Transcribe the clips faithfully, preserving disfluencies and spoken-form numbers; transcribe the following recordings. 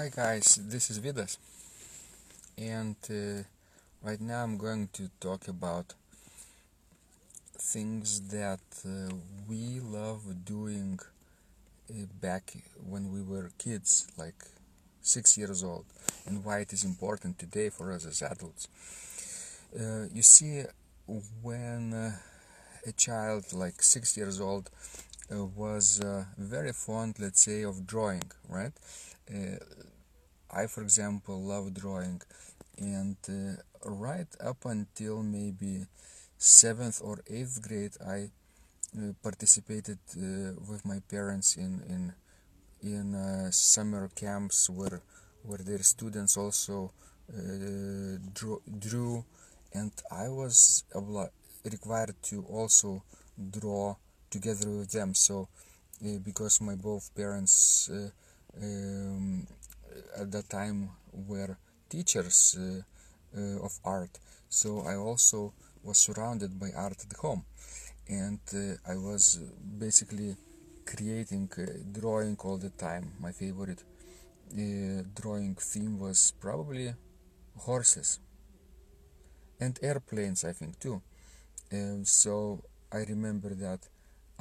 Hi guys, this is Vidas, and uh, right now I'm going to talk about things that uh, we love doing uh, back when we were kids, like six years old, and why it is important today for us as adults. Uh, you see, when uh, a child like six years old uh, was uh, very fond, let's say, of drawing, right? Uh, I, for example, love drawing, and uh, right up until maybe seventh or eighth grade, I uh, participated uh, with my parents in in in uh, summer camps where where their students also uh, drew, drew, and I was obli- required to also draw together with them. So, uh, because my both parents. Uh, Um, at that time were teachers uh, uh, of art, so I also was surrounded by art at home, and uh, I was basically creating, uh, drawing all the time. My favorite uh, drawing theme was probably horses and airplanes, I think too. Um, so I remember that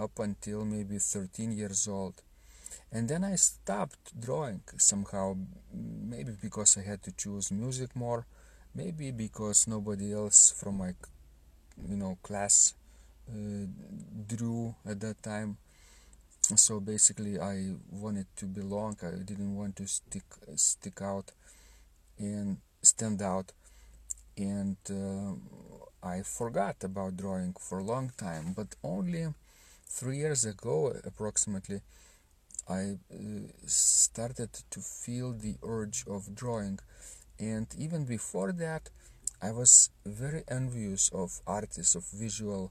up until maybe thirteen years old. And then I stopped drawing somehow, maybe because I had to choose music more, maybe because nobody else from my, you know, class uh, drew at that time. So basically, I wanted to belong. I didn't want to stick stick out and stand out. And uh, I forgot about drawing for a long time. But only three years ago, approximately, I uh, started to feel the urge of drawing, and even before that I was very envious of artists, of visual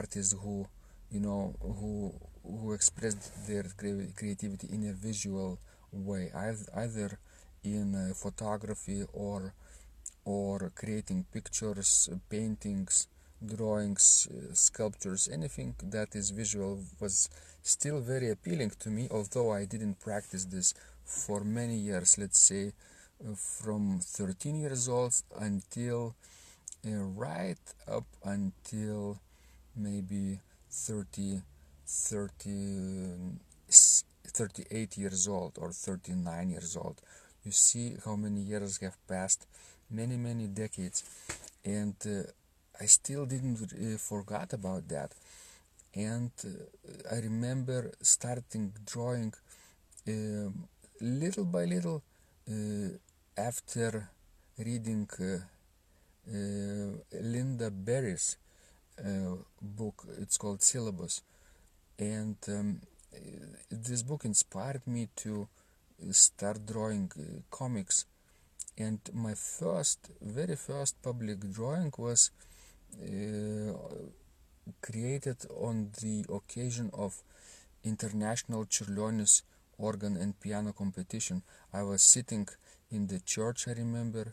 artists who, you know, who who expressed their creativity in a visual way, either in uh, photography or or creating pictures, paintings, drawings, uh, sculptures, anything that is visual was still very appealing to me, although I didn't practice this for many years, let's say uh, from thirteen years old until uh, right up until maybe thirty, thirty, thirty-eight years old or thirty-nine years old. You see how many years have passed, many, many decades, and uh, I still didn't uh, forgot about that, and uh, I remember starting drawing uh, little by little uh, after reading uh, uh, Linda Barry's uh, book. It's called Syllabus, and um, this book inspired me to start drawing uh, comics, and my first, very first public drawing was Uh, created on the occasion of International Cirlone's organ and piano competition. I was sitting in the church, I remember,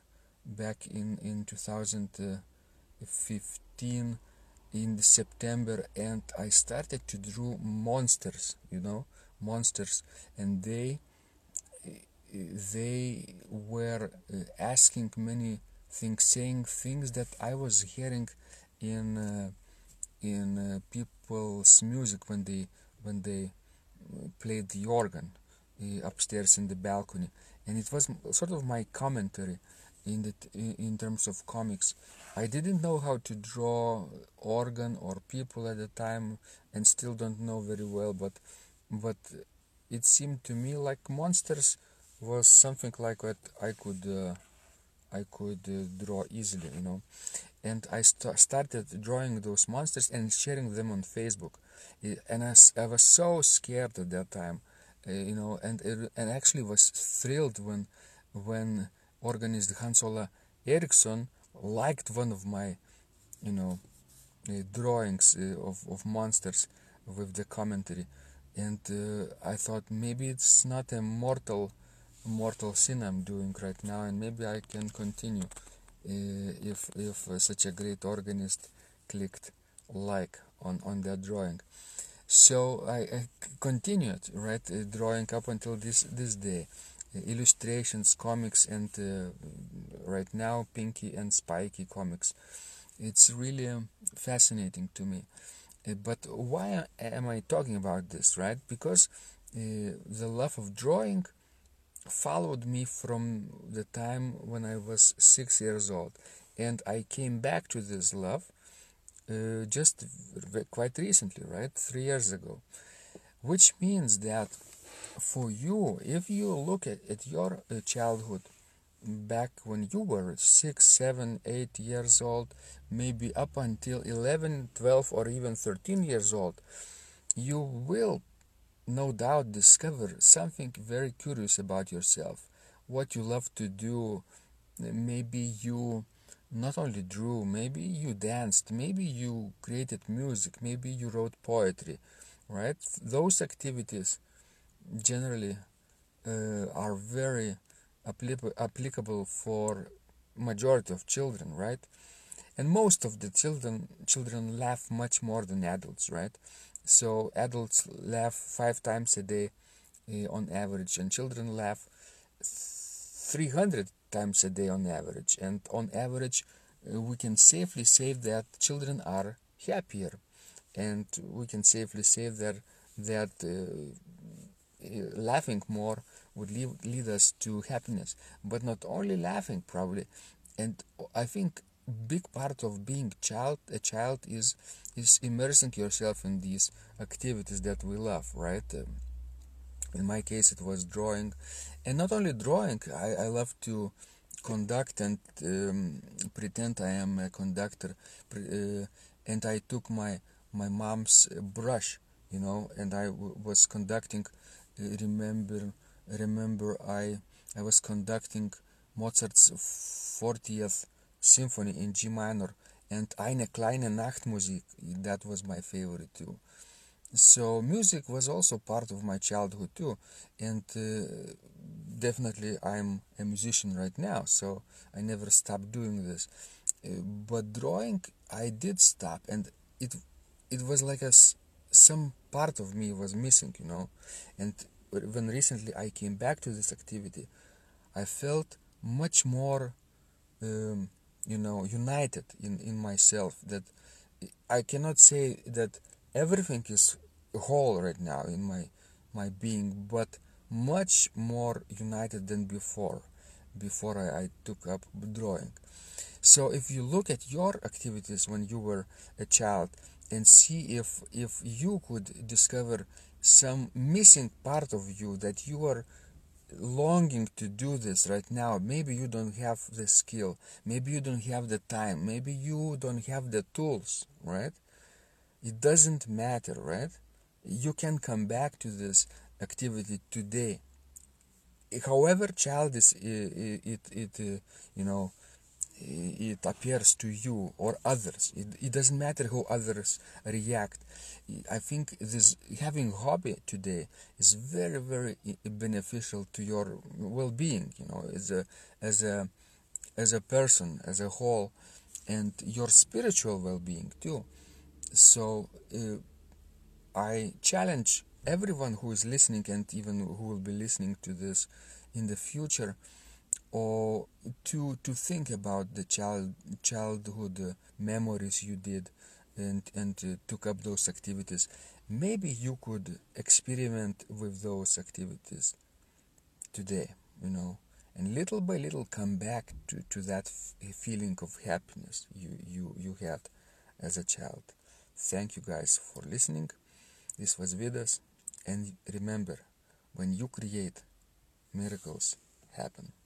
back in, in two thousand fifteen in September, and I started to draw monsters, you know, monsters, and they they were asking many things, saying things that I was hearing in uh, in uh, people's music when they when they played the organ uh, upstairs in the balcony, and it was sort of my commentary in the t- in terms of comics. I didn't know how to draw organ or people at the time, and still don't know very well. But but it seemed to me like monsters was something like what I could. Uh, I could uh, draw easily, you know, and I st- started drawing those monsters and sharing them on Facebook, and I, I was so scared at that time, uh, you know, and and actually was thrilled when when organist Hans-Ola Ericsson liked one of my, you know, uh, drawings uh, of of monsters with the commentary, and uh, I thought maybe it's not a mortal. mortal sin I'm doing right now, and maybe I can continue uh, if if uh, such a great organist clicked like on, on that drawing. So I, I continued right uh, drawing up until this this day, illustrations, comics, and uh, right now Pinky and Spiky comics. It's really um, fascinating to me. Uh, but why am I talking about this, right? Because uh, the love of drawing followed me from the time when I was six years old. And I came back to this love uh, just quite recently, right? Three years ago. Which means that for you, if you look at, at your uh, childhood, back when you were six, seven, eight years old, maybe up until eleven, twelve, or even thirteen years old, you will no doubt discover something very curious about yourself, what you love to do. Maybe you not only drew, maybe you danced, maybe you created music, maybe you wrote poetry, right? Those activities generally uh, are very applicable for majority of children, right? And most of the children children laugh much more than adults, right? So adults laugh five times a day uh, on average, and children laugh three hundred times a day on average. And on average, uh, we can safely say that children are happier, and we can safely say that that uh, laughing more would lead, lead us to happiness. But not only laughing, probably. And I think big part of being child a child is is immersing yourself in these activities that we love, right? Um, in my case, it was drawing, and not only drawing. I, I love to conduct and um, pretend I am a conductor. Uh, and I took my my mom's brush, you know, and I w was conducting. Uh, remember. Remember, I I was conducting Mozart's fortieth symphony in G minor, and Eine kleine Nachtmusik. That was my favorite too. So music was also part of my childhood too, and uh, definitely I'm a musician right now. So I never stopped doing this, uh, but drawing I did stop, and it it was like a some part of me was missing, you know, and when recently I came back to this activity, I felt much more, um, you know, united in, in myself. That I cannot say that everything is whole right now in my my being, but much more united than before, before I, I took up drawing. So if you look at your activities when you were a child and see if if you could discover some missing part of you that you are longing to do this right now. Maybe you don't have the skill, maybe you don't have the time, maybe you don't have the tools, right? It doesn't matter, right? You can come back to this activity today, however childish it it, it uh, you know it appears to you or others. It, it doesn't matter how others react. I think this having hobby today is very, very beneficial to your well-being, you know, as a as a as a person as a whole, and your spiritual well-being too. So uh, I challenge everyone who is listening, and even who will be listening to this in the future, or to to think about the child childhood uh, memories you did, and and uh, took up those activities. Maybe you could experiment with those activities today, you know, and little by little come back to to that f feeling of happiness you you you had as a child. Thank you guys for listening. This was Vidas, and remember, when you create, miracles happen.